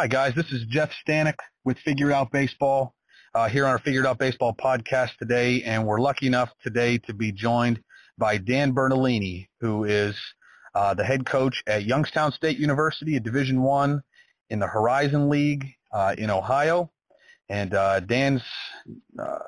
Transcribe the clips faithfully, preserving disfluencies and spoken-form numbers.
Hi, guys. This is Jeff Stanick with Figure Out Baseball uh, here on our Figure Out Baseball podcast today, and we're lucky enough today to be joined by Dan Bernalini, who is uh, the head coach at Youngstown State University, a Division One in the Horizon League uh, in Ohio. And uh, Dan's uh,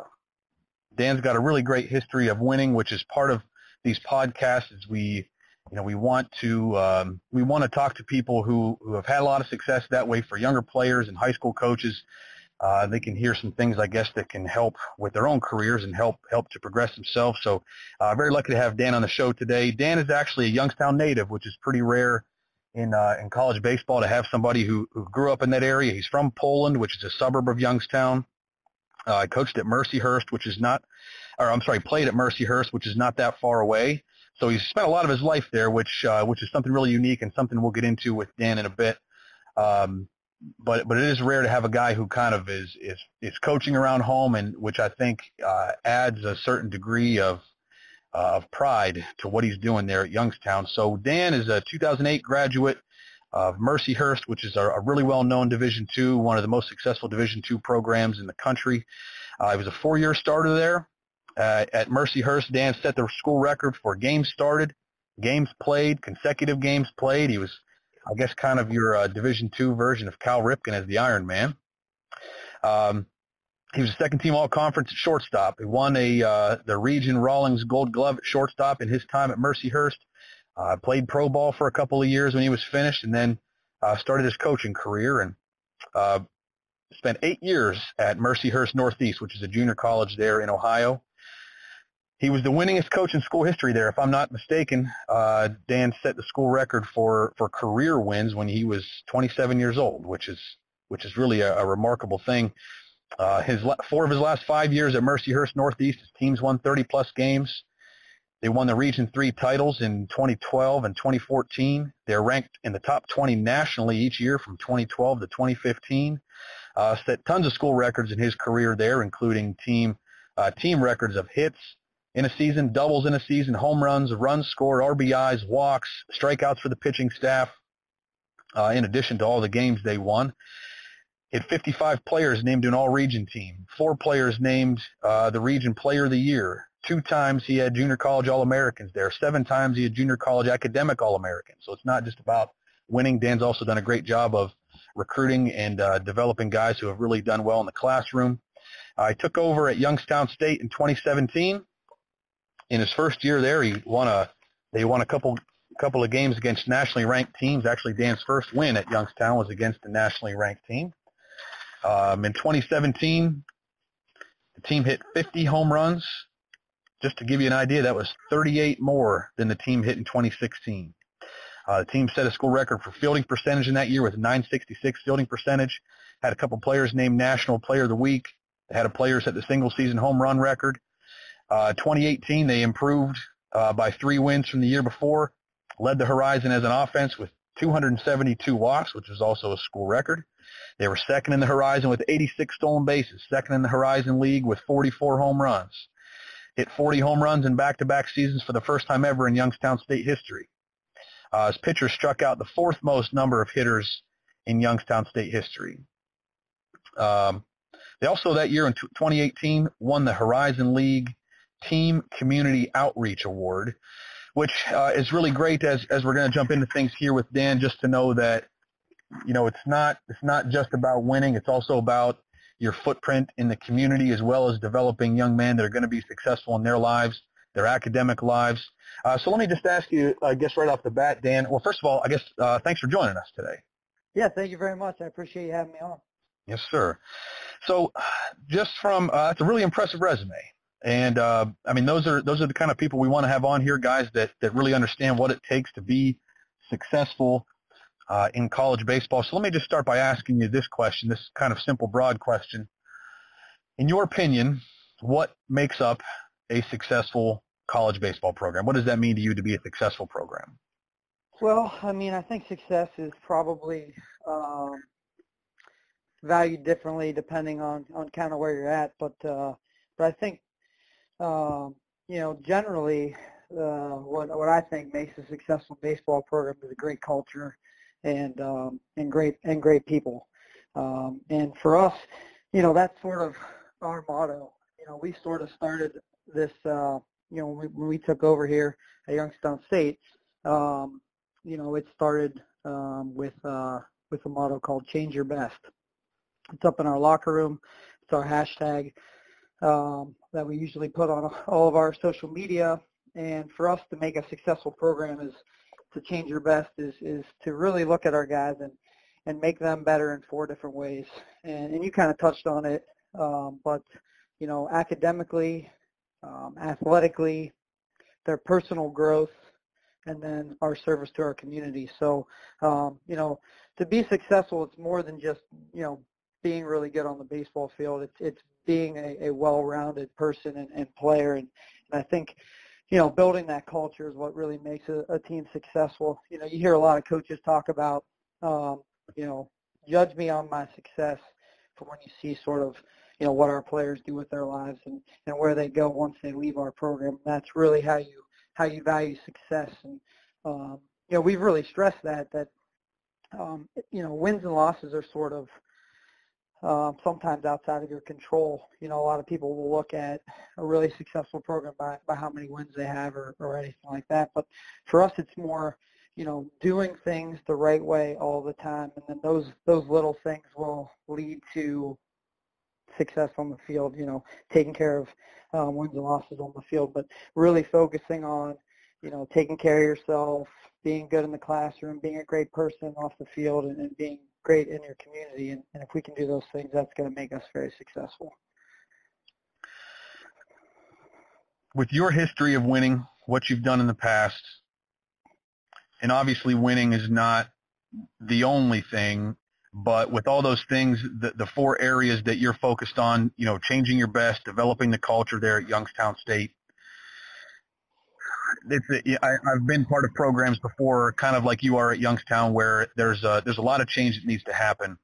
Dan's got a really great history of winning, which is part of these podcasts. Is we You know, we want to um, we want to talk to people who, who have had a lot of success that way for younger players and high school coaches. Uh, they can hear some things, I guess, that can help with their own careers and help help to progress themselves. So uh, very lucky to have Dan on the show today. Dan is actually a Youngstown native, which is pretty rare in uh, in college baseball to have somebody who, who grew up in that area. He's from Poland, which is a suburb of Youngstown. I uh, coached at Mercyhurst, which is not, or I'm sorry, played at Mercyhurst, which is not that far away. So he's spent a lot of his life there, which uh, which is something really unique and something we'll get into with Dan in a bit. Um, but but it is rare to have a guy who kind of is is, is coaching around home, and which I think uh, adds a certain degree of uh, of pride to what he's doing there at Youngstown. So Dan is a two thousand eight graduate of Mercyhurst, which is a, a really well-known Division two, one of the most successful Division two programs in the country. Uh, he was a four-year starter there. Uh, at Mercyhurst, Dan set the school record for games started, games played, consecutive games played. He was, I guess, kind of your uh, Division two version of Cal Ripken as the Iron Man. Um, he was a second-team all-conference at shortstop. He won a uh, the region Rawlings Gold Glove at shortstop in his time at Mercyhurst. Uh, played pro ball for a couple of years when he was finished, and then uh, started his coaching career and uh, spent eight years at Mercyhurst Northeast, which is a junior college there in Ohio. He was the winningest coach in school history there. If I'm not mistaken, uh, Dan set the school record for, for career wins when he was twenty-seven years old, which is which is really a, a remarkable thing. Uh, his four of his last five years at Mercyhurst Northeast, his teams won thirty-plus games. They won the Region three titles in twenty twelve and twenty fourteen. They're ranked in the top twenty nationally each year from twenty twelve to twenty fifteen. Uh, set tons of school records in his career there, including team uh, team records of hits in a season, doubles in a season, home runs, runs scored, R B Is, walks, strikeouts for the pitching staff, uh, in addition to all the games they won. Had fifty-five players named to an all-region team, four players named uh, the region player of the year. Two times he had junior college All-Americans there. Seven times he had junior college academic All-Americans. So it's not just about winning. Dan's also done a great job of recruiting and uh, developing guys who have really done well in the classroom. I uh, took over at Youngstown State in twenty seventeen. In his first year there, he won a they won a couple couple of games against nationally ranked teams. Actually, Dan's first win at Youngstown was against a nationally ranked team. Um, in twenty seventeen, the team hit fifty home runs. Just to give you an idea, that was thirty-eight more than the team hit in twenty sixteen. Uh, the team set a school record for fielding percentage in that year with a nine sixty-six fielding percentage. Had a couple players named National Player of the Week. They had a player set the single-season home run record. Uh, twenty eighteen, they improved uh, by three wins from the year before, led the Horizon as an offense with two hundred seventy-two walks, which was also a school record. They were second in the Horizon with eighty-six stolen bases, second in the Horizon League with forty-four home runs. Hit forty home runs in back-to-back seasons for the first time ever in Youngstown State history. Uh, his pitchers struck out the fourth most number of hitters in Youngstown State history. Um, they also that year in twenty eighteen won the Horizon League Team Community Outreach Award, which uh, is really great as, as we're going to jump into things here with Dan, just to know that, you know, it's not, it's not just about winning. It's also about your footprint in the community as well as developing young men that are going to be successful in their lives, their academic lives. Uh, so let me just ask you, I guess, right off the bat, Dan. Well, first of all, I guess uh, thanks for joining us today. Yeah, thank you very much. I appreciate you having me on. Yes, sir. So just from uh, – it's a really impressive resume. And, uh, I mean, those are those are the kind of people we want to have on here, guys that, that really understand what it takes to be successful uh, in college baseball. So let me just start by asking you this question, this kind of simple, broad question. In your opinion, what makes up a successful college baseball program? What does that mean to you to be a successful program? Well, I mean, I think success is probably uh, valued differently depending on, on kind of where you're at. But, uh, but I think Um, you know, generally, uh, what what I think makes a successful baseball program is a great culture and um, and great and great people. Um, and for us, you know, that's sort of our motto. You know, we sort of started this, uh, you know, when we, when we took over here at Youngstown State, um, you know, it started um, with uh, with a motto called Change Your Best. It's up in our locker room. It's our hashtag um, that we usually put on all of our social media. And for us to make a successful program is to change your best is, is to really look at our guys and, and make them better in four different ways. And, and you kind of touched on it, um, but, you know, academically, um, athletically, their personal growth, and then our service to our community. So, um, you know, to be successful, it's more than just, you know, being really good on the baseball field. It's, it's being a, a well-rounded person and, and player. And, and I think, you know, building that culture is what really makes a, a team successful. You know, you hear a lot of coaches talk about, um, you know, judge me on my success, for when you see sort of, you know, what our players do with their lives and, and where they go once they leave our program. That's really how you how you value success. And, um, you know, we've really stressed that, that, um, you know, wins and losses are sort of um, sometimes outside of your control. You know, a lot of people will look at a really successful program by, by how many wins they have or, or anything like that. But for us, it's more, you know, doing things the right way all the time, and then those those little things will lead to success on the field. You know, taking care of um, wins and losses on the field, but really focusing on, you know, taking care of yourself, being good in the classroom, being a great person off the field, and, and being great in your community. And, and if we can do those things, that's going to make us very successful. With your history of winning, what you've done in the past, and obviously winning is not the only thing, but with all those things, the, the four areas that you're focused on, you know, changing your best, developing the culture there at Youngstown State, it's a, I, I've been part of programs before, kind of like you are at Youngstown, where there's a, there's a lot of change that needs to happen.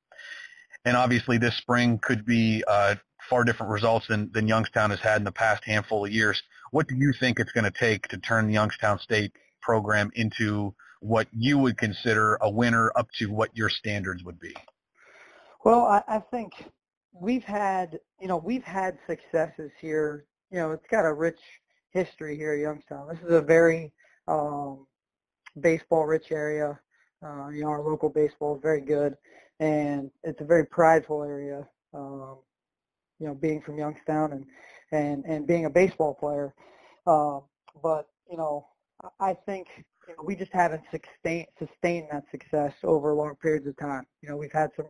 And obviously this spring could be uh, far different results than, than Youngstown has had in the past handful of years. What do you think it's going to take to turn the Youngstown State program into what you would consider a winner, up to what your standards would be? Well, I, I think we've had, you know, we've had successes here. You know, it's got a rich history here at Youngstown. This is a very um, baseball-rich area. Uh, you know, our local baseball is very good, and it's a very prideful area, um, you know, being from Youngstown and, and, and being a baseball player. Uh, but, you know, I think, you know, we just haven't sustain, sustained that success over long periods of time. You know, we've had some,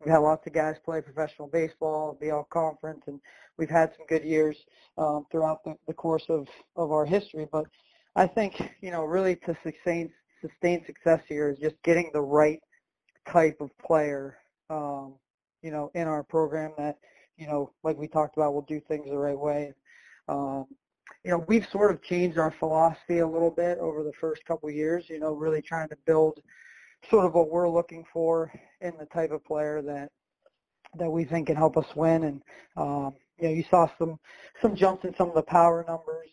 we've had lots of guys play professional baseball, be all conference, and we've had some good years um, throughout the, the course of, of our history. But I think, you know, really to sustain sustain success here is just getting the right type of player, um, you know, in our program that, you know, like we talked about, will do things the right way. Um, You know, we've sort of changed our philosophy a little bit over the first couple of years, you know, really trying to build sort of what we're looking for in the type of player that that we think can help us win. And, um, you know, you saw some some jumps in some of the power numbers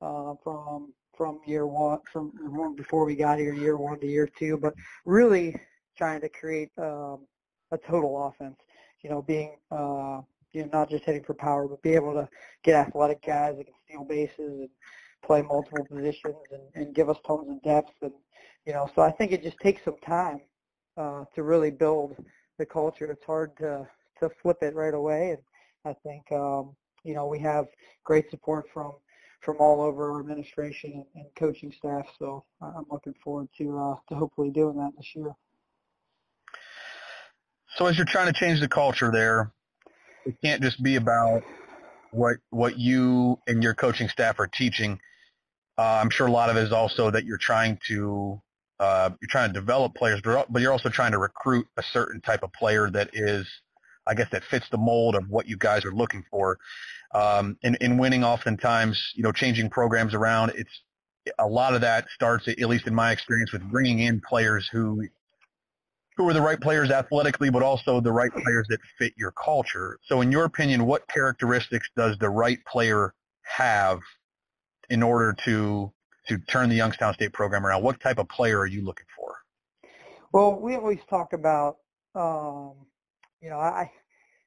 uh, from from year one, from before we got here, year one to year two, but really trying to create um, a total offense, you know, being uh, – you know, not just hitting for power, but be able to get athletic guys that can steal bases and play multiple positions and, and give us tons of depth. And, you know, so I think it just takes some time uh, to really build the culture. It's hard to, to flip it right away. And I think, um, you know, we have great support from, from all over our administration and coaching staff. So I'm looking forward to, uh, to hopefully doing that this year. So as you're trying to change the culture there, it can't just be about what what you and your coaching staff are teaching. Uh, I'm sure a lot of it is also that you're trying to uh, you're trying to develop players, but you're also trying to recruit a certain type of player that is, I guess, that fits the mold of what you guys are looking for. Um, and in winning, oftentimes, you know, changing programs around, it's a lot of that starts, at least in my experience, with bringing in players who. who are the right players athletically, but also the right players that fit your culture. So in your opinion, what characteristics does the right player have in order to to turn the Youngstown State program around? What type of player are you looking for? Well, we always talk about, um, you know, I,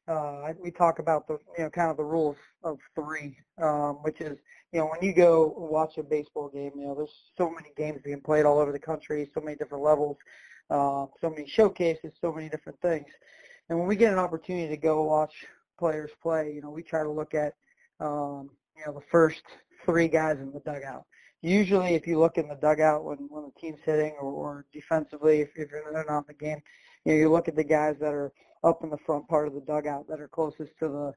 uh, we talk about the, you know, kind of the rules of three, um, which is, you know, when you go watch a baseball game, you know, there's so many games being played all over the country, so many different levels, uh, so many showcases, so many different things. And when we get an opportunity to go watch players play, you know, we try to look at, um, you know, the first three guys in the dugout. Usually if you look in the dugout when, when the team's hitting or, or defensively, if, if they're not in the game, you know, you look at the guys that are up in the front part of the dugout that are closest to the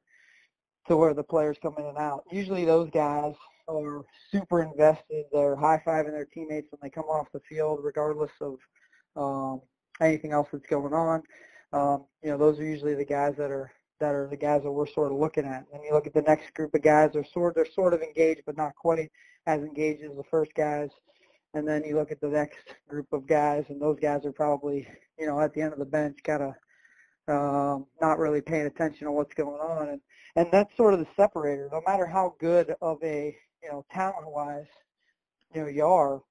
to where the players come in and out. Usually those guys are super invested. They're high-fiving their teammates when they come off the field regardless of um, anything else that's going on. Um, you know, those are usually the guys that are that are the guys that we're sort of looking at. And you look at the next group of guys, they're sort, they're sort of engaged but not quite as engaged as the first guys. And then you look at the next group of guys, and those guys are probably, you know, at the end of the bench kind of um, not really paying attention to what's going on. And, and that's sort of the separator. No matter how good of a, you know, talent-wise, you know, you are,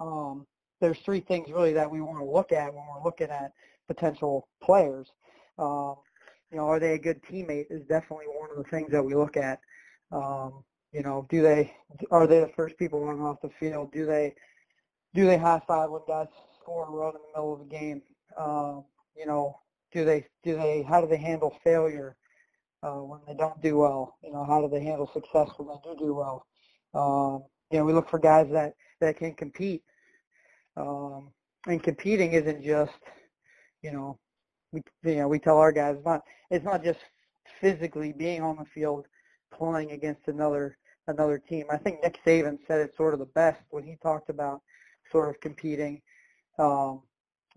um, there's three things really that we want to look at when we're looking at potential players. Um, you know, are they a good teammate is definitely one of the things that we look at. Um, you know, do they are they the first people running off the field? Do they do they high five when guys score a run in the middle of the game? Um, you know, do they do they how do they handle failure uh, when they don't do well? You know, how do they handle success when they do do well? Um, you know, we look for guys that, that can compete. Um, and competing isn't just, you know, we you know we tell our guys it's not it's not just physically being on the field playing against another another team. I think Nick Saban said it sort of the best when he talked about sort of competing. Um,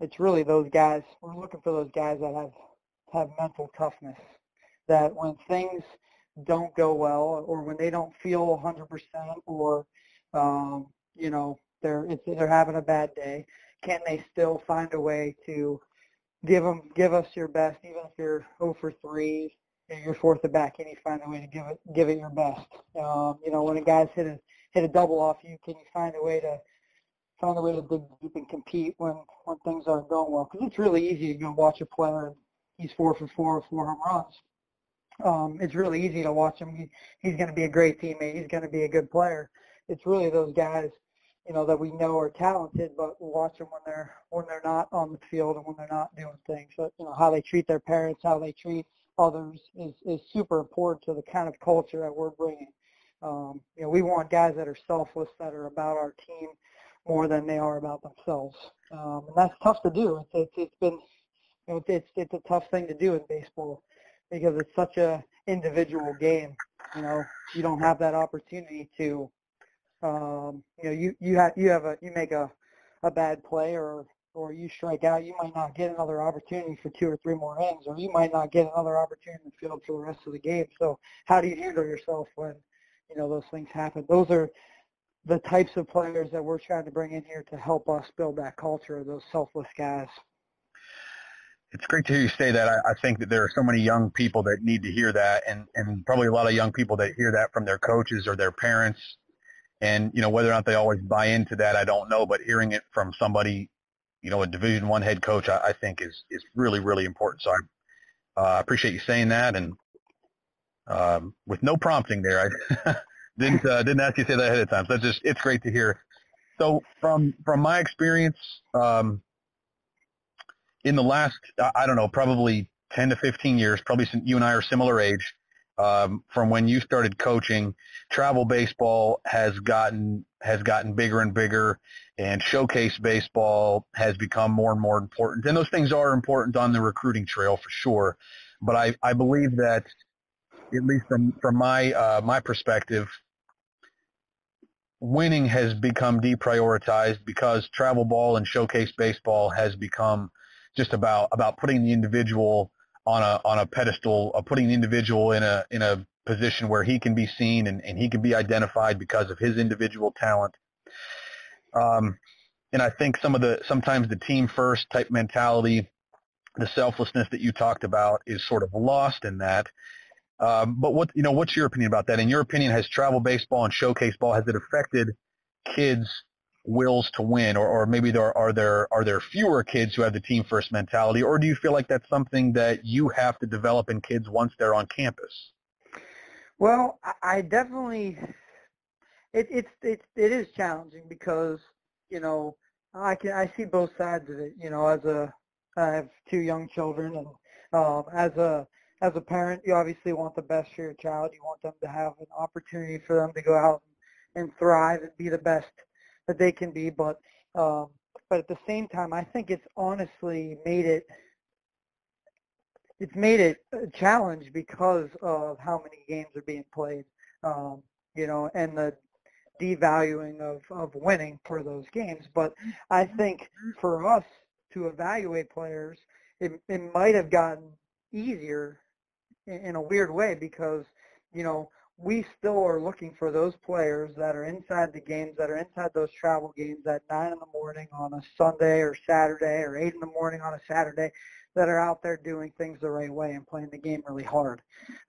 it's really those guys. We're looking for those guys that have, have mental toughness, that when things don't go well or when they don't feel one hundred percent or, um, you know, they're it's, they're having a bad day, can they still find a way to give them, give us your best, even if you're oh for three. You're fourth to back, and you find a way to give it, give it your best. Um, you know, when a guy's hit a hit a double off you, can you find a way to find a way to dig deep and compete when, when things aren't going well? Because it's really easy to go watch a player and he's four for four or four home runs. Um, it's really easy to watch him. He, he's going to be a great teammate. He's going to be a good player. It's really those guys, you know, that we know are talented, but we'll watch them when they're when they're not on the field and when they're not doing things. So, you know, how they treat their parents, how they treat others is, is super important to the kind of culture that we're bringing. Um, you know, we want guys that are selfless, that are about our team more than they are about themselves, um, and that's tough to do. It's it's, it's been, you know, it's it's a tough thing to do in baseball because it's such a individual game. You know, you don't have that opportunity to, um, you know, you you have you have a you make a, a bad play or. or you strike out, you might not get another opportunity for two or three more innings, or you might not get another opportunity in the field for the rest of the game. So how do you handle yourself when, you know, those things happen? Those are the types of players that we're trying to bring in here to help us build that culture of those selfless guys. It's great to hear you say that. I, I think that there are so many young people that need to hear that, and, and probably a lot of young people that hear that from their coaches or their parents. And, you know, whether or not they always buy into that, I don't know, but hearing it from somebody, you know, a Division One head coach, I, I think is, is really, really important. So I uh, appreciate you saying that. And um, with no prompting there, I didn't uh, didn't ask you to say that ahead of time. So that's just, it's great to hear. So from from my experience, um, in the last, I don't know, probably ten to fifteen years, probably since you and I are similar age, um, from when you started coaching, travel baseball has gotten has gotten bigger and bigger, and showcase baseball has become more and more important. And those things are important on the recruiting trail for sure. But I, I believe that, at least from, from my uh, my perspective, winning has become deprioritized because travel ball and showcase baseball has become just about, about putting the individual on a on a pedestal, uh, putting the individual in a in a position where he can be seen and, and he can be identified because of his individual talent. Um, and I think some of the sometimes the team first type mentality, the selflessness that you talked about, is sort of lost in that. Um, but what you know, what's your opinion about that? In your opinion, has travel baseball and showcase ball, has it affected kids wills to win, or, or maybe there are there are there fewer kids who have the team first mentality, or do you feel like that's something that you have to develop in kids once they're on campus? Well, I definitely it it's it, it is challenging because, you know, I can I see both sides of it. You know, as a I have two young children, and um, as a as a parent, you obviously want the best for your child. You want them to have an opportunity for them to go out and thrive and be the best that they can be, but um, but at the same time, I think it's honestly made it it's made it a challenge because of how many games are being played, um, you know, and the devaluing of, of winning for those games. But I think for us to evaluate players, it, it might have gotten easier in, in a weird way because, you know, we still are looking for those players that are inside the games, that are inside those travel games at nine in the morning on a Sunday or Saturday, or eight in the morning on a Saturday, that are out there doing things the right way and playing the game really hard.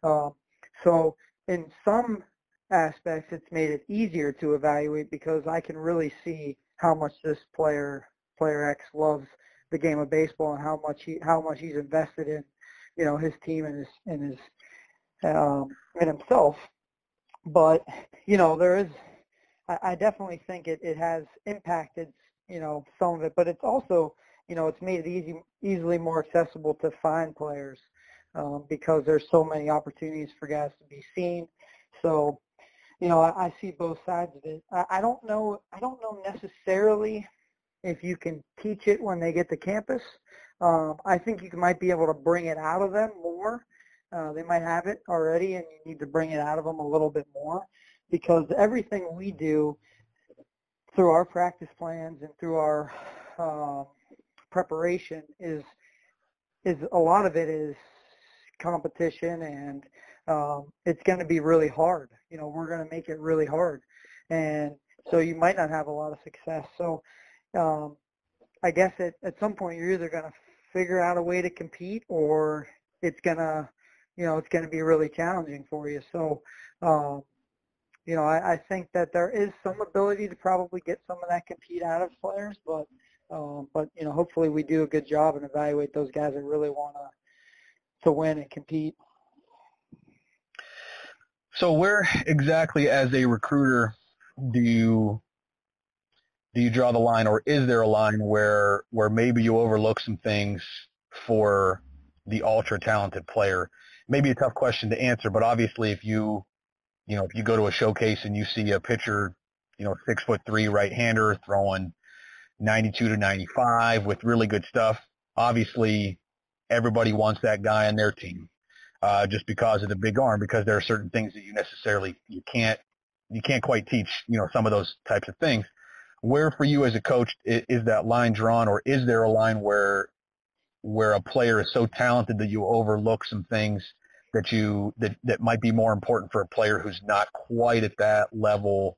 Um, so in some aspects, it's made it easier to evaluate because I can really see how much this player, player X, loves the game of baseball and how much he, how much he's invested in, you know, his team and his, and his, um, and himself. But, you know, there is, I, I definitely think it, it has impacted, you know, some of it, but it's also, you know, it's made it easy, easily more accessible to find players um, because there's so many opportunities for guys to be seen. So, you know, I, I see both sides of it. I, I don't know, I don't know necessarily if you can teach it when they get to campus. Um, I think you might be able to bring it out of them more. Uh, they might have it already, and you need to bring it out of them a little bit more because everything we do through our practice plans and through our uh, preparation is is a lot of it is competition, and um, it's going to be really hard. You know, we're going to make it really hard, and so you might not have a lot of success. So um, I guess at, at some point you're either going to figure out a way to compete, or it's going to you know, it's going to be really challenging for you. So, um, you know, I, I think that there is some ability to probably get some of that compete out of players, but, um, but you know, hopefully we do a good job and evaluate those guys that really want to to win and compete. So, where exactly, as a recruiter, do you do you draw the line, or is there a line where where maybe you overlook some things for the ultra talented player? Maybe a tough question to answer, but obviously if you, you know, if you go to a showcase and you see a pitcher, you know, six foot three right-hander throwing ninety-two to ninety-five with really good stuff, obviously everybody wants that guy on their team uh, just because of the big arm, because there are certain things that you necessarily, you can't, you can't quite teach, you know, some of those types of things. Where for you as a coach is, is that line drawn, or is there a line where where a player is so talented that you overlook some things that you that, that might be more important for a player who's not quite at that level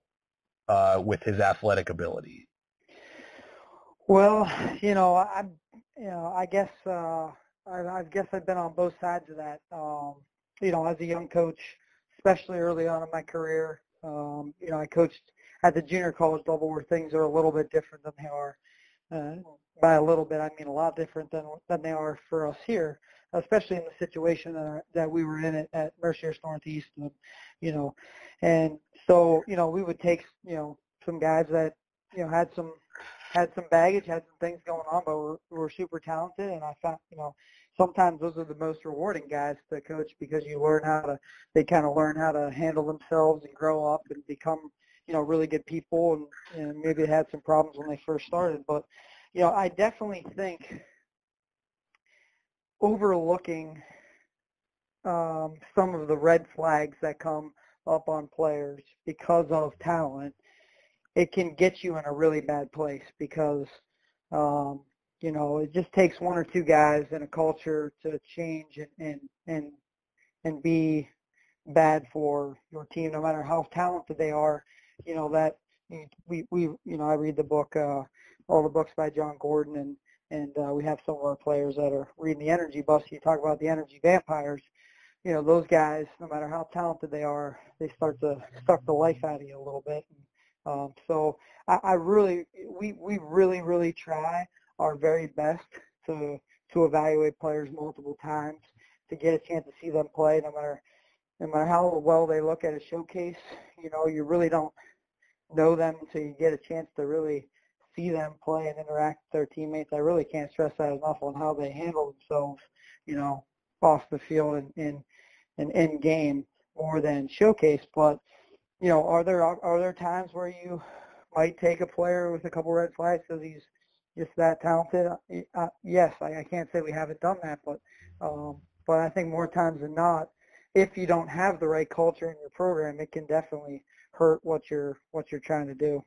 uh, with his athletic ability? Well, you know, I, you know, I guess uh, I, I guess I've been on both sides of that. Um, you know, as a young coach, especially early on in my career, um, you know, I coached at the junior college level where things are a little bit different than they are. Uh, by a little bit, I mean a lot different than than they are for us here, especially in the situation that, that we were in at, at Mercyhurst Northeast, and, you know, and so, you know, we would take, you know, some guys that, you know, had some had some baggage, had some things going on, but were, were super talented, and I found, you know, sometimes those are the most rewarding guys to coach because you learn how to, they kind of learn how to handle themselves and grow up and become, you know, really good people, and, and maybe had some problems when they first started. But, you know, I definitely think overlooking um, some of the red flags that come up on players because of talent, it can get you in a really bad place because, um, you know, it just takes one or two guys in a culture to change and, and, and, and be bad for your team, no matter how talented they are. You know, that we, we you know, I read the book, uh, all the books by John Gordon, and, and uh, we have some of our players that are reading The Energy Bus. You talk about the energy vampires. You know, those guys, no matter how talented they are, they start to suck the life out of you a little bit. Um, so I, I really, we, we really, really try our very best to to evaluate players multiple times to get a chance to see them play, no matter no matter how well they look at a showcase. You know, you really don't know them until you get a chance to really see them play and interact with their teammates. I really can't stress that enough on how they handle themselves, you know, off the field and in and in game more than showcase. But you know, are there are there times where you might take a player with a couple red flags because he's just that talented? Uh, yes, I, I can't say we haven't done that, but um, but I think more times than not, if you don't have the right culture in your program, it can definitely hurt what you're what you're trying to do.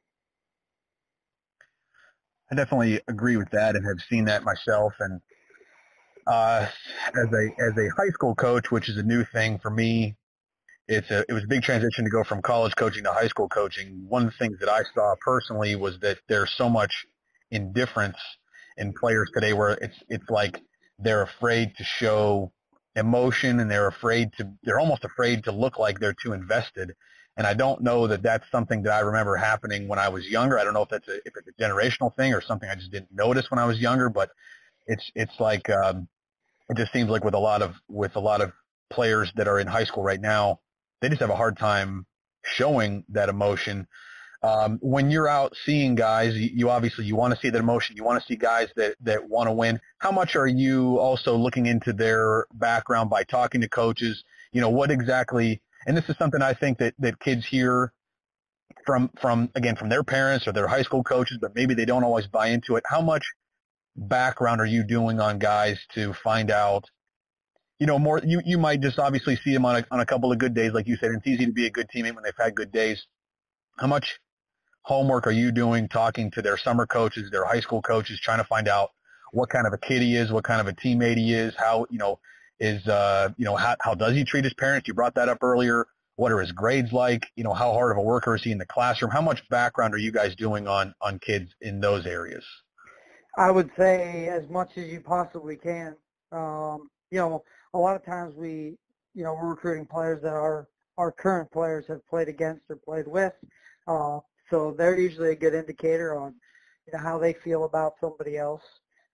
I definitely agree with that and have seen that myself. And uh, as a as a high school coach, which is a new thing for me, it's a it was a big transition to go from college coaching to high school coaching. One of the things that I saw personally was that there's so much indifference in players today, where it's it's like they're afraid to show emotion and they're afraid to they're almost afraid to look like they're too invested. And I don't know that that's something that I remember happening when I was younger. I don't know if that's a, if it's a generational thing or something I just didn't notice when I was younger, but it's it's like um, it just seems like with a lot of with a lot of players that are in high school right now, they just have a hard time showing that emotion. Um, when you're out seeing guys, you, you obviously you want to see that emotion. You want to see guys that, that want to win. How much are you also looking into their background by talking to coaches? You know, what exactly? And this is something I think that, that kids hear from, from, again, from their parents or their high school coaches, but maybe they don't always buy into it. How much background are you doing on guys to find out, you know, more? You, you might just obviously see them on a, on a couple of good days, like you said. It's easy to be a good teammate when they've had good days. How much homework are you doing talking to their summer coaches, their high school coaches, trying to find out what kind of a kid he is, what kind of a teammate he is, how, you know, is, uh, you know, how, how does he treat his parents? You brought that up earlier. What are his grades like? You know, how hard of a worker is he in the classroom? How much background are you guys doing on, on kids in those areas? I would say as much as you possibly can. Um, you know, a lot of times we, you know, we're recruiting players that are our current players have played against or played with. Uh, so they're usually a good indicator on, you know, how they feel about somebody else.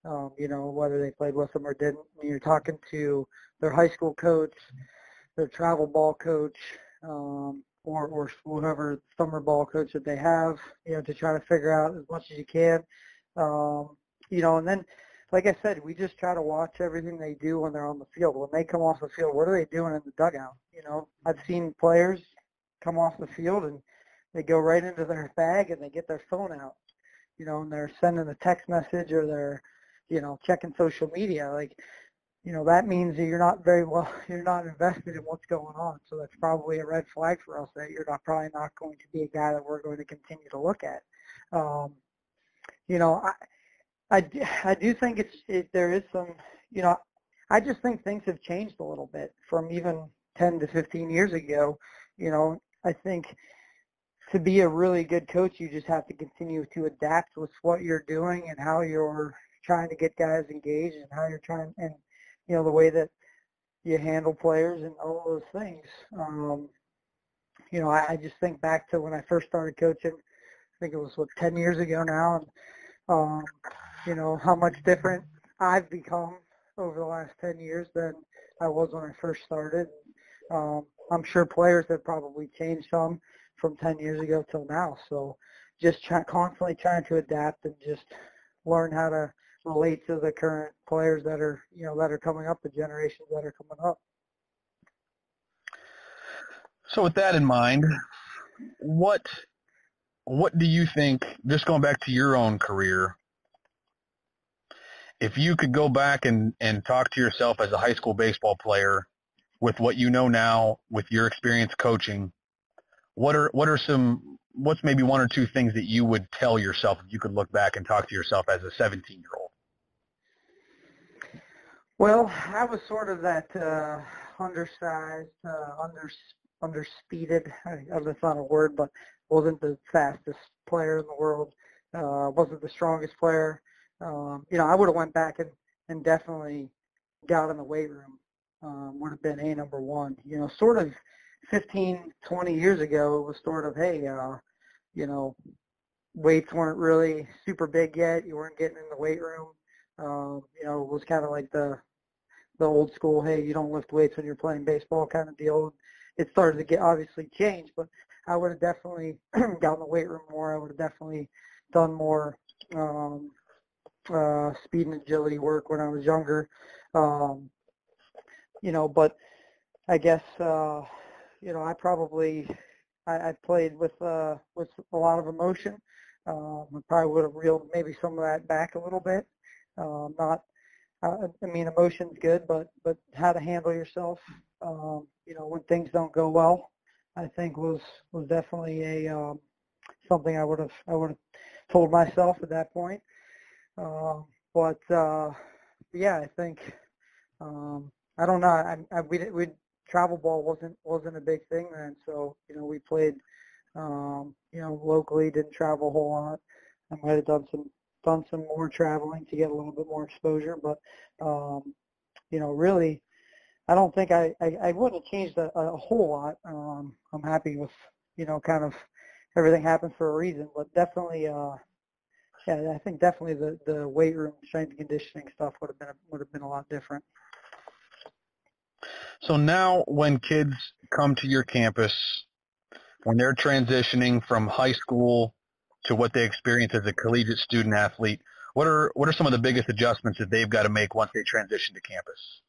Um, you know, whether they played with them or didn't. When you're talking to their high school coach, their travel ball coach, um, or, or whatever summer ball coach that they have, you know, to try to figure out as much as you can. Um, you know, and then, like I said, we just try to watch everything they do when they're on the field. When they come off the field, what are they doing in the dugout? You know, I've seen players come off the field and they go right into their bag and they get their phone out, you know, and they're sending a text message or they're, you know, checking social media. Like, you know, that means that you're not very well, you're not invested in what's going on. So that's probably a red flag for us that you're not probably not going to be a guy that we're going to continue to look at. Um, you know, I, I, I do think it's, it, there is some, you know, I just think things have changed a little bit from even ten to fifteen years ago. You know, I think to be a really good coach, you just have to continue to adapt with what you're doing and how you're trying to get guys engaged and how you're trying, and you know, the way that you handle players and all those things. Um, you know, I, I just think back to when I first started coaching. I think it was what ten years ago now, and um, you know, how much different I've become over the last ten years than I was when I first started. Um, I'm sure players have probably changed some from ten years ago till now. So just try, constantly trying to adapt and just learn how to relate to the current players that are, you know, that are coming up, the generations that are coming up. So with that in mind, what what do you think, just going back to your own career, if you could go back and, and talk to yourself as a high school baseball player with what you know now, with your experience coaching, what are what are some what's maybe one or two things that you would tell yourself if you could look back and talk to yourself as a seventeen-year-old? Well, I was sort of that uh, undersized, uh, under, underspeeded. I mean, that's not a word, but wasn't the fastest player in the world. Uh, wasn't the strongest player. Um, you know, I would have went back and, and definitely got in the weight room. Um, would have been a number one. You know, sort of fifteen, twenty years ago, it was sort of, hey, uh, you know, weights weren't really super big yet. You weren't getting in the weight room. Um, you know, it was kind of like the the old school, hey, you don't lift weights when you're playing baseball kind of deal. It started to get obviously changed, but I would have definitely gotten the weight room more. I would have definitely done more um, uh, speed and agility work when I was younger. Um, you know, but I guess, uh, you know, I probably, I, I played with uh, with a lot of emotion. Um, I probably would have reeled maybe some of that back a little bit. Uh, not, uh, I mean, emotion's good, but, but how to handle yourself, um, you know, when things don't go well, I think was, was definitely a, um, something I would have, I would have told myself at that point. Uh, but, uh, yeah, I think, um, I don't know, I, I we did, we travel ball wasn't, wasn't a big thing then. So, you know, we played, um, you know, locally, didn't travel a whole lot. I might have done some, done some more traveling to get a little bit more exposure, but, um, you know, really, I don't think I, I, I wouldn't have changed a, a whole lot. Um, I'm happy with, you know, kind of everything happened for a reason, but definitely, uh, yeah, I think definitely the, the weight room, strength and conditioning stuff would have been, would have been a lot different. So now when kids come to your campus, when they're transitioning from high school to what they experience as a collegiate student athlete, what are what are some of the biggest adjustments that they've got to make once they transition to campus?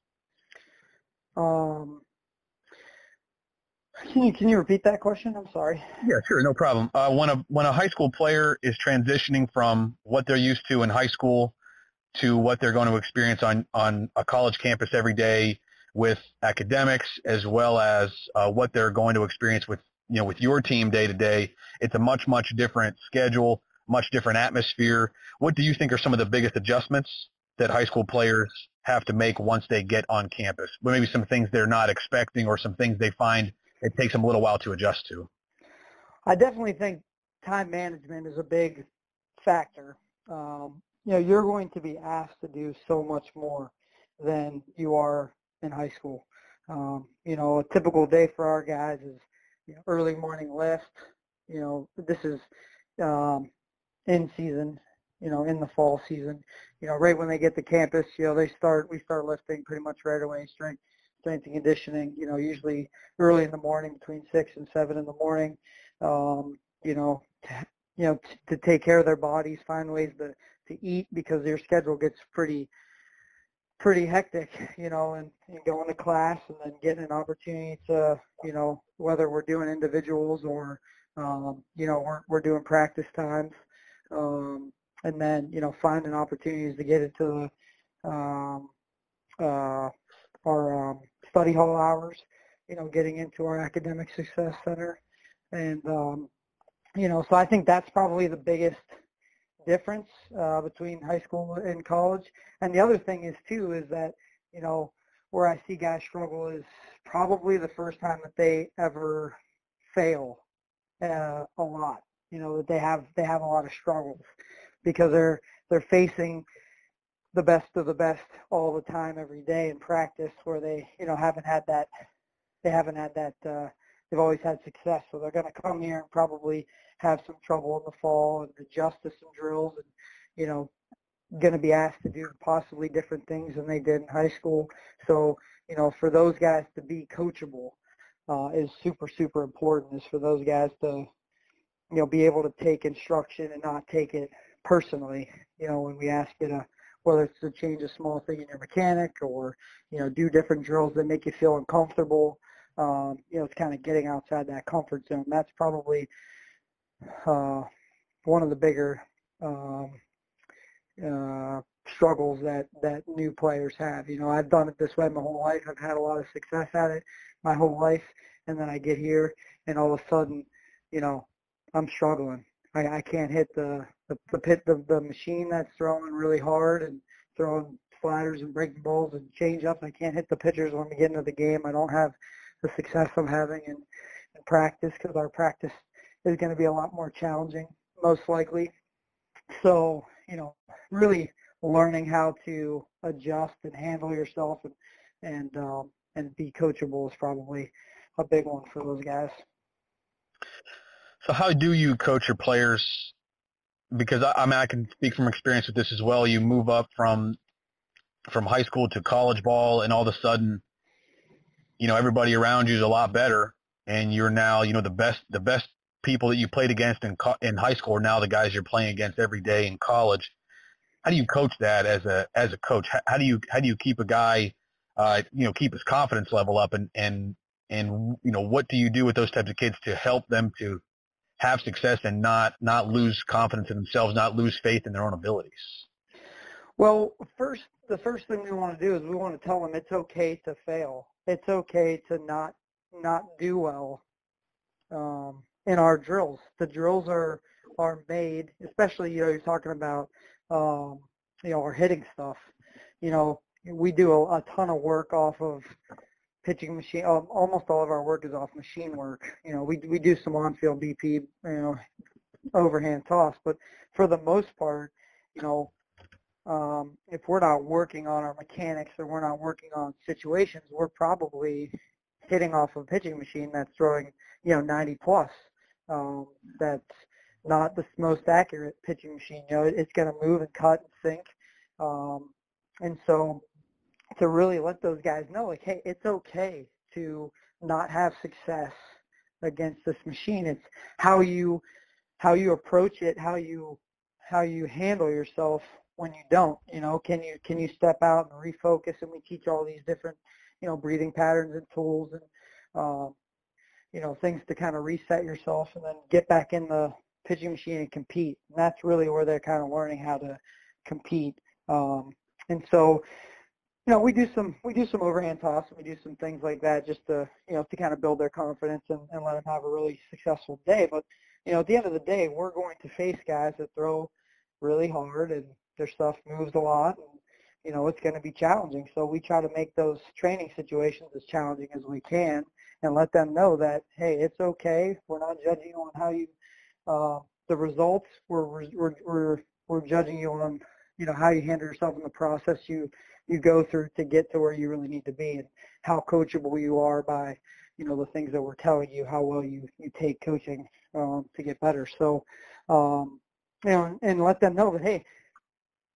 Um, can you can you repeat that question? I'm sorry. Yeah, sure, no problem. Uh, when a when a high school player is transitioning from what they're used to in high school to what they're going to experience on on a college campus every day with academics, as well as uh, what they're going to experience with, you know, with your team day to day, it's a much, much different schedule, much different atmosphere. What do you think are some of the biggest adjustments that high school players have to make once they get on campus? But maybe some things they're not expecting or some things they find it takes them a little while to adjust to. I definitely think time management is a big factor. Um, you know, you're going to be asked to do so much more than you are in high school. Um, you know, a typical day for our guys is, you know, early morning lift. You know, this is um, in season, you know, in the fall season. You know, right when they get to campus, you know, they start, we start lifting pretty much right away, strength, strength and conditioning, you know, usually early in the morning, between six and seven in the morning, um, you know, t- you know, t- to take care of their bodies, find ways to, to eat because their schedule gets pretty, pretty hectic, you know, and, and going to class and then getting an opportunity to, you know, whether we're doing individuals or, um, you know, we're, we're doing practice times, um, and then, you know, finding opportunities to get into the, um, uh, our um, study hall hours, you know, getting into our academic success center. And, um, you know, so I think that's probably the biggest difference uh, between high school and college. And the other thing is too is that, you know, where I see guys struggle is probably the first time that they ever fail uh, a lot. You know, that they have they have a lot of struggles because they're they're facing the best of the best all the time every day in practice, where they, you know, haven't had that they haven't had that uh, they've always had success. So they're going to come here and probably have some trouble in the fall and adjust to some drills and, you know, going to be asked to do possibly different things than they did in high school. So, you know, for those guys to be coachable uh, is super, super important, is for those guys to, you know, be able to take instruction and not take it personally. You know, when we ask you to, whether it's to change a small thing in your mechanic or, you know, do different drills that make you feel uncomfortable, um, you know, it's kind of getting outside that comfort zone. That's probably Uh, one of the bigger um, uh, struggles that, that new players have. You know, I've done it this way my whole life. I've had a lot of success at it my whole life, and then I get here, and all of a sudden, you know, I'm struggling. I, I can't hit the the, the, pit, the the machine that's throwing really hard and throwing sliders and breaking balls and change-ups. I can't hit the pitchers when we get into the game. I don't have the success I'm having in, in practice because our practice is going to be a lot more challenging, most likely. So, you know, really learning how to adjust and handle yourself and and, um, and be coachable is probably a big one for those guys. So how do you coach your players? Because I, I mean, I can speak from experience with this as well. You move up from from high school to college ball, and all of a sudden, you know, everybody around you is a lot better, and you're now, you know, the best the best people that you played against in co- in high school are now the guys you're playing against every day in college. How do you coach that as a as a coach? How, how do you how do you keep a guy, uh, you know, keep his confidence level up, and and and you know, what do you do with those types of kids to help them to have success and not not lose confidence in themselves, not lose faith in their own abilities? Well, first, the first thing we want to do is we want to tell them it's okay to fail. It's okay to not not do well um, in our drills. The drills are are made, especially, you know, you're talking about, um, you know, our hitting stuff. You know, we do a, a ton of work off of pitching machine. Um, almost all of our work is off machine work. You know, we we do some on-field B P, you know, overhand toss, but for the most part, you know, um, if we're not working on our mechanics or we're not working on situations, we're probably hitting off a pitching machine that's throwing, you know, ninety plus. Um, that's not the most accurate pitching machine. You know, it, it's going to move and cut and sink, um, and so to really let those guys know, like, hey, it's okay to not have success against this machine. It's how you how you approach it, how you how you handle yourself when you don't. You know, can you can you step out and refocus? And we teach all these different, you know, breathing patterns and tools and uh, you know, things to kind of reset yourself and then get back in the pitching machine and compete. And that's really where they're kind of learning how to compete. Um, and so, you know, we do some we do some overhand toss and we do some things like that just to, you know, to kind of build their confidence and, and let them have a really successful day. But, you know, at the end of the day, we're going to face guys that throw really hard and their stuff moves a lot, and, you know, it's going to be challenging. So we try to make those training situations as challenging as we can and let them know that, hey, it's okay. We're not judging you on how you uh, the results. We're we're we're we're judging you on, you know, how you handle yourself in the process you you go through to get to where you really need to be, and how coachable you are by, you know, the things that we're telling you, how well you, you take coaching um, to get better. So, um, you know, and, and let them know that, hey,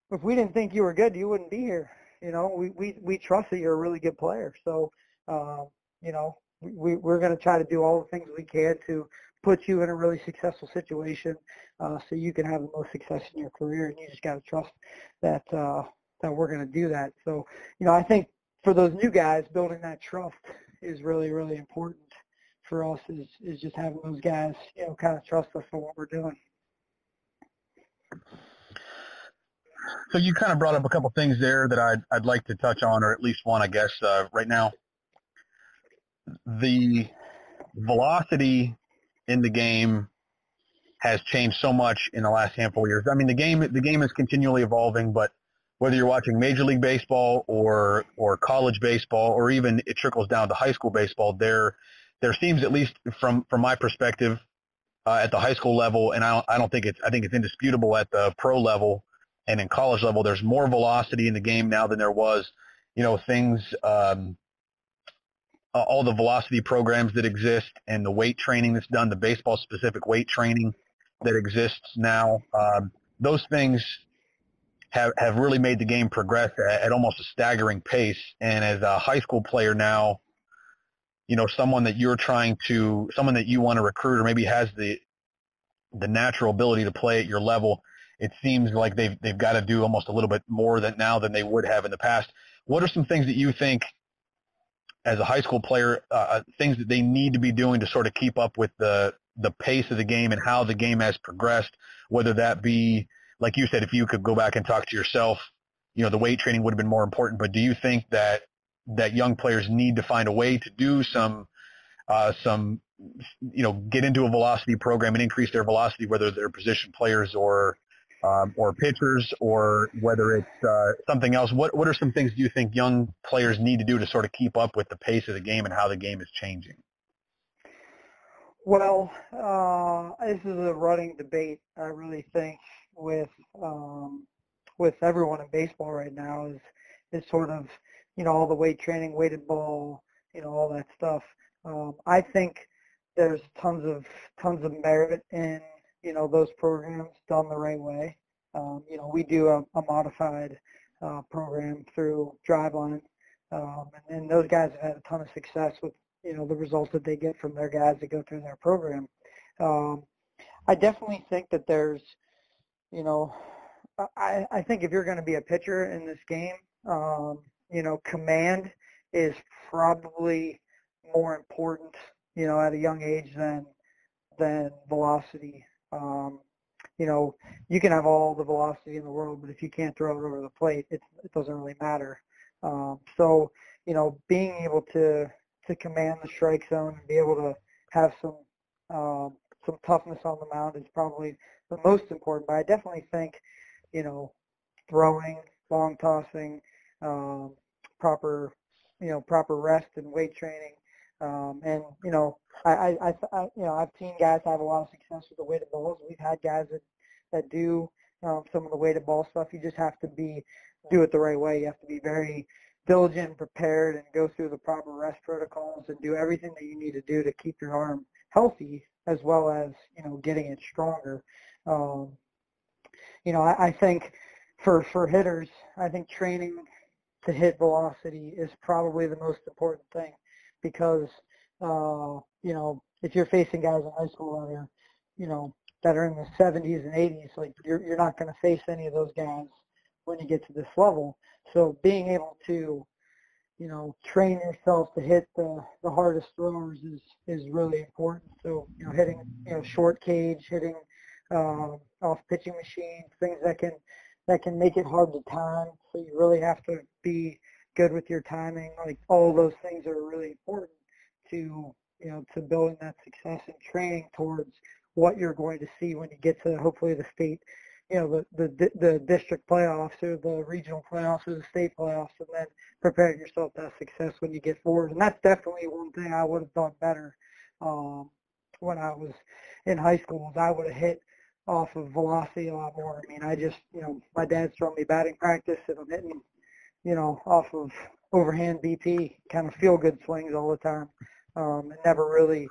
if we didn't think you were good, you wouldn't be here. You know, we, we, we trust that you're a really good player. So, um, you know, we, we're going to try to do all the things we can to put you in a really successful situation uh, so you can have the most success in your career, and you just got to trust that uh, – that we're going to do that. So, you know, I think for those new guys, building that trust is really, really important for us, is, is just having those guys, you know, kind of trust us for what we're doing. So you kind of brought up a couple things there that I'd, I'd like to touch on, or at least one, I guess, uh, right now. The velocity in the game has changed so much in the last handful of years. I mean, the game, the game is continually evolving, but whether you're watching Major League Baseball or or college baseball, or even it trickles down to high school baseball, there there seems, at least from from my perspective, uh, at the high school level, and I don't, I don't think it's I think it's indisputable at the pro level and in college level, there's more velocity in the game now than there was. You know, things, um, all the velocity programs that exist and the weight training that's done, the baseball specific weight training that exists now, um, those things have have really made the game progress at, at almost a staggering pace. And as a high school player now, you know, someone that you're trying to, someone that you want to recruit, or maybe has the the natural ability to play at your level, it seems like they've they've got to do almost a little bit more than now than they would have in the past. What are some things that you think, as a high school player, uh, things that they need to be doing to sort of keep up with the the pace of the game and how the game has progressed, whether that be, like you said, if you could go back and talk to yourself, you know, the weight training would have been more important. But do you think that that young players need to find a way to do some, uh, some, you know, get into a velocity program and increase their velocity, whether they're position players or um, or pitchers, or whether it's uh, something else? What what are some things do you think young players need to do to sort of keep up with the pace of the game and how the game is changing? Well, uh, this is a running debate, I really think, with um, with everyone in baseball right now, is is sort of, you know, all the weight training, weighted ball, you know, all that stuff. Um, I think there's tons of tons of merit in, you know, those programs done the right way. Um, you know, we do a, a modified uh, program through DriveLine, um, and, and those guys have had a ton of success with, you know, the results that they get from their guys that go through their program. Um, I definitely think that there's, you know, I, I think if you're going to be a pitcher in this game, um, you know, command is probably more important, you know, at a young age than than velocity. Um, you know, you can have all the velocity in the world, but if you can't throw it over the plate, it, it doesn't really matter. Um, so, you know, being able to to command the strike zone and be able to have some um, some toughness on the mound is probably the most important. But I definitely think, you know, throwing, long tossing, um, proper, you know, proper rest and weight training. Um, and, you know, I, I, I, you know, I've seen guys have a lot of success with the weighted balls. We've had guys that, that do um, some of the weighted ball stuff. You just have to be, do it the right way. You have to be very diligent and prepared and go through the proper rest protocols and do everything that you need to do to keep your arm healthy as well as, you know, getting it stronger. Um, you know, I, I think for, for hitters, I think training to hit velocity is probably the most important thing. Because, uh, you know, if you're facing guys in high school that are, you know, that are in the seventies and eighties, like you're, you're not going to face any of those guys when you get to this level. So being able to, you know, train yourself to hit the, the hardest throwers is, is really important. So, you know, hitting, you know, short cage, hitting uh, off pitching machines, things that can, that can make it hard to time. So you really have to be good with your timing. Like all those things are really important to, you know, to building that success and training towards what you're going to see when you get to hopefully the state, you know, the the, the district playoffs or the regional playoffs or the state playoffs, and then prepare yourself to have success when you get forward. And that's definitely one thing I would have done better um, when I was in high school. I would have hit off of velocity a lot more. I mean, I just, you know, my dad's throwing me batting practice and I'm hitting, you know, off of overhand B P, kind of feel-good swings all the time, um, and never really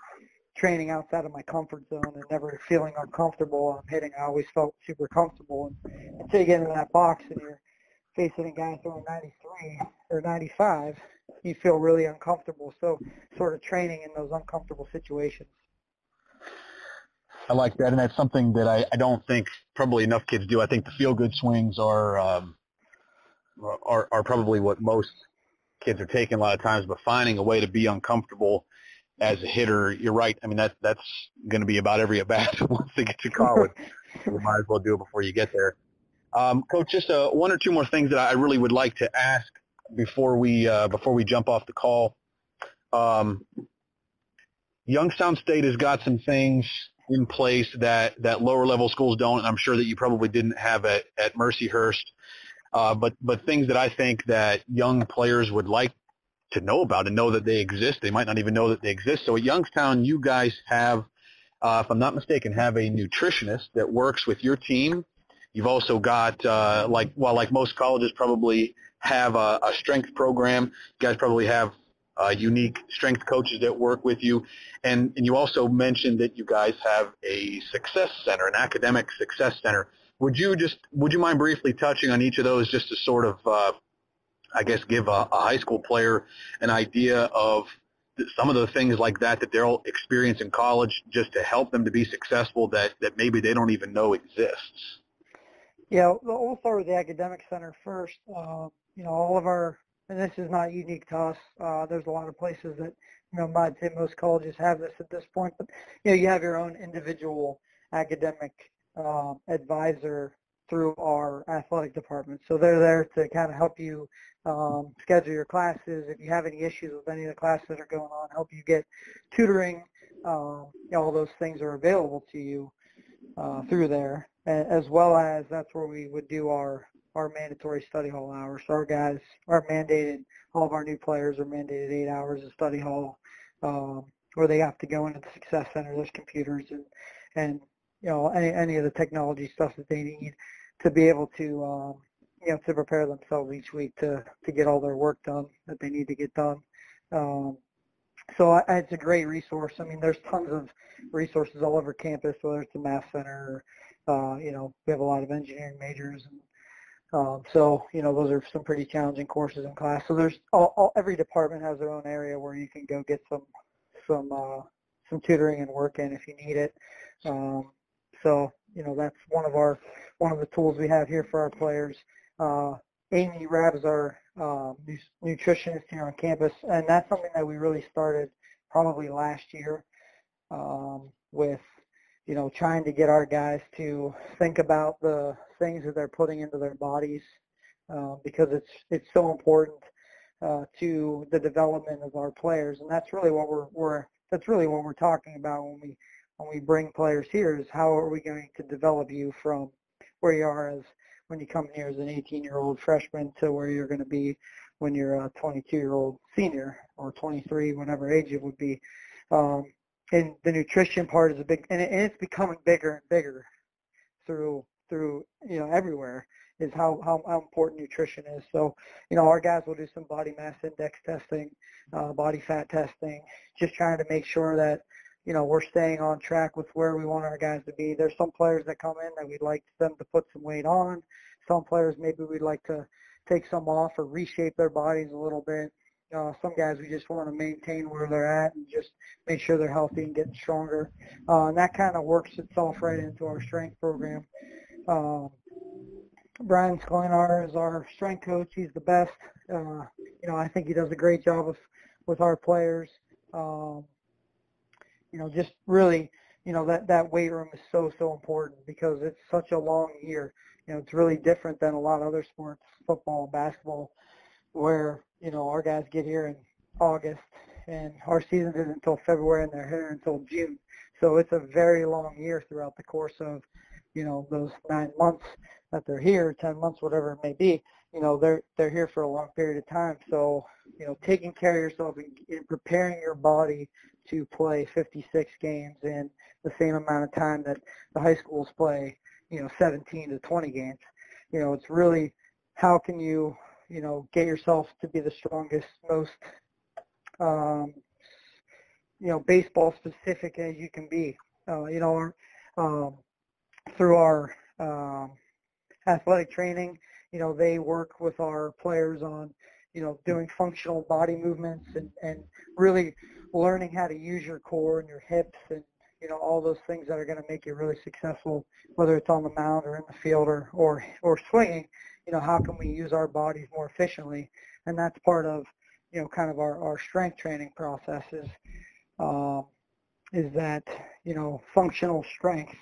training outside of my comfort zone and never feeling uncomfortable. I'm hitting. I always felt super comfortable. And until you get into that box and you're facing a guy throwing ninety-three or ninety-five, you feel really uncomfortable. So sort of training in those uncomfortable situations. I like that, and that's something that I, I don't think probably enough kids do. I think the feel-good swings are um, – Are, are probably what most kids are taking a lot of times, but finding a way to be uncomfortable as a hitter, you're right. I mean, that, that's going to be about every at-bat once they get to college. You might as well do it before you get there. Um, Coach, just uh, one or two more things that I really would like to ask before we uh, before we jump off the call. Um, Youngstown State has got some things in place that, that lower-level schools don't, and I'm sure that you probably didn't have at, at Mercyhurst. Uh, but but things that I think that young players would like to know about and know that they exist. They might not even know that they exist. So at Youngstown, you guys have, uh, if I'm not mistaken, have a nutritionist that works with your team. You've also got, uh, like well, like most colleges probably have a, a strength program. You guys probably have uh, unique strength coaches that work with you. And, and you also mentioned that you guys have a success center, an academic success center. Would you just would you mind briefly touching on each of those just to sort of, uh, I guess, give a, a high school player an idea of some of the things like that that they'll experience in college just to help them to be successful that, that maybe they don't even know exists? Yeah, we'll start with the academic center first. Uh, you know, all of our, and this is not unique to us. Uh, there's a lot of places that, you know, my, most colleges have this at this point. But, you know, you have your own individual academic Uh, advisor through our athletic department. So they're there to kind of help you um, schedule your classes. If you have any issues with any of the classes that are going on, help you get tutoring. Um, you know, all those things are available to you uh, through there, as well as that's where we would do our, our mandatory study hall hours. So our guys are mandated, all of our new players are mandated eight hours of study hall um, where they have to go into the Success Center. There's computers and, and you know, any, any of the technology stuff that they need to be able to, um, you know, to prepare themselves each week to, to get all their work done that they need to get done. Um, So I, it's a great resource. I mean, there's tons of resources all over campus, whether it's the Math Center, uh, you know, we have a lot of engineering majors. And, um, so, you know, those are some pretty challenging courses in class. So there's all, all, every department has their own area where you can go get some some uh, some tutoring and work in if you need it. Um, so, you know, that's one of our one of the tools we have here for our players. Uh, Amy Rab is our uh, nutritionist here on campus, and that's something that we really started probably last year um, with, you know, trying to get our guys to think about the things that they're putting into their bodies uh, because it's it's so important uh, to the development of our players, and that's really what we're, we're that's really what we're talking about when we when we bring players here is how are we going to develop you from where you are as when you come here as an eighteen-year-old freshman to where you're going to be when you're a twenty-two-year-old senior or twenty-three, whatever age it would be. Um, and the nutrition part is a big, and, it, and it's becoming bigger and bigger through, through you know, everywhere is how, how, how important nutrition is. So, you know, our guys will do some body mass index testing, uh, body fat testing, just trying to make sure that, you know, we're staying on track with where we want our guys to be. There's some players that come in that we'd like them to put some weight on. Some players maybe we'd like to take some off or reshape their bodies a little bit. Uh, some guys we just want to maintain where they're at and just make sure they're healthy and getting stronger. Uh, and that kind of works itself right into our strength program. Um, Brian Sklenar is our strength coach. He's the best. Uh, you know, I think he does a great job of, with our players. Um, You know, just really, you know, that, that weight room is so, so important because it's such a long year. You know, it's really different than a lot of other sports, football, basketball, where, you know, our guys get here in August and our season isn't until February and they're here until June. So it's a very long year throughout the course of, you know, those nine months that they're here, ten months, whatever it may be. You know, they're they're here for a long period of time. So, you know, taking care of yourself and, and preparing your body to play fifty-six games in the same amount of time that the high schools play, you know, seventeen to twenty games. You know, it's really how can you, you know, get yourself to be the strongest, most, um, you know, baseball specific as you can be. Uh, you know, um, through our um, athletic training, you know, they work with our players on, you know, doing functional body movements and, and really learning how to use your core and your hips and, you know, all those things that are going to make you really successful, whether it's on the mound or in the field or, or, or swinging, you know, how can we use our bodies more efficiently? And that's part of, you know, kind of our, our strength training process is, uh, is that, you know, functional strength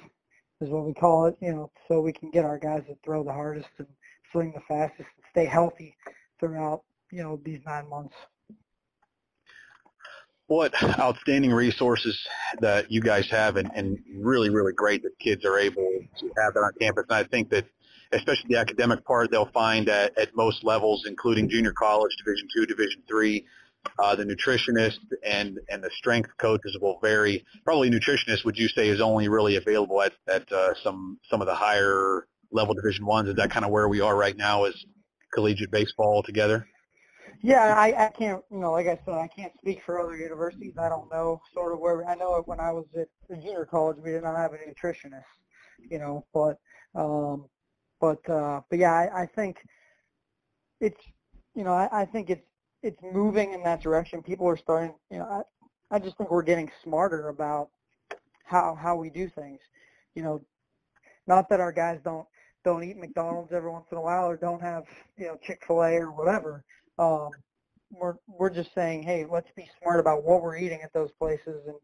is what we call it, you know, so we can get our guys to throw the hardest and swing the fastest and stay healthy throughout, you know, these nine months. What outstanding resources that you guys have, and, and really, really great that kids are able to have that on campus. And I think that, especially the academic part, they'll find at, at most levels, including junior college, Division two, Division three, uh, the nutritionist and, and the strength coaches will vary. Probably nutritionist, would you say, is only really available at, at uh, some some of the higher level Division ones? Is that kind of where we are right now as collegiate baseball altogether? Yeah, I, I can't, you know, like I said, I can't speak for other universities. I don't know sort of where, I know when I was at the junior college, we did not have a nutritionist, you know, but, um, but, uh, but yeah, I, I think it's, you know, I, I think it's, it's moving in that direction. People are starting, you know, I, I just think we're getting smarter about how, how we do things, you know, not that our guys don't, don't eat McDonald's every once in a while or don't have, you know, Chick-fil-A or whatever. Um, we're we're just saying, hey, let's be smart about what we're eating at those places, and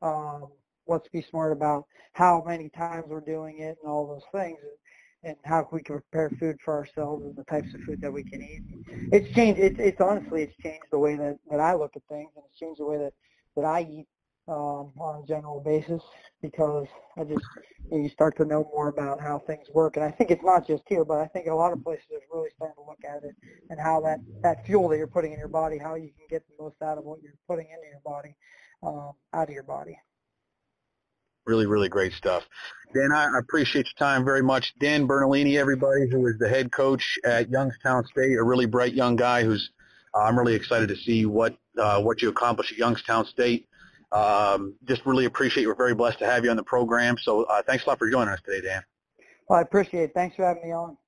um, let's be smart about how many times we're doing it, and all those things, and, and how we can prepare food for ourselves and the types of food that we can eat. It's changed. It's it's honestly, it's changed the way that, that I look at things, and it's changed the way that that I eat um, on a general basis because I just you, know, you start to know more about how things work, and I think it's not just here, but I think a lot of places are really starting to look at it and how that, that fuel that you're putting in your body, how you can get the most out of what you're putting into your body, um, out of your body. Really, really great stuff. Dan, I appreciate your time very much. Dan Bernalini, everybody, who is the head coach at Youngstown State, a really bright young guy who's, uh, I'm really excited to see what uh, what you accomplished at Youngstown State. Um, just really appreciate it. We're very blessed to have you on the program. So uh, thanks a lot for joining us today, Dan. Well, I appreciate it. Thanks for having me on.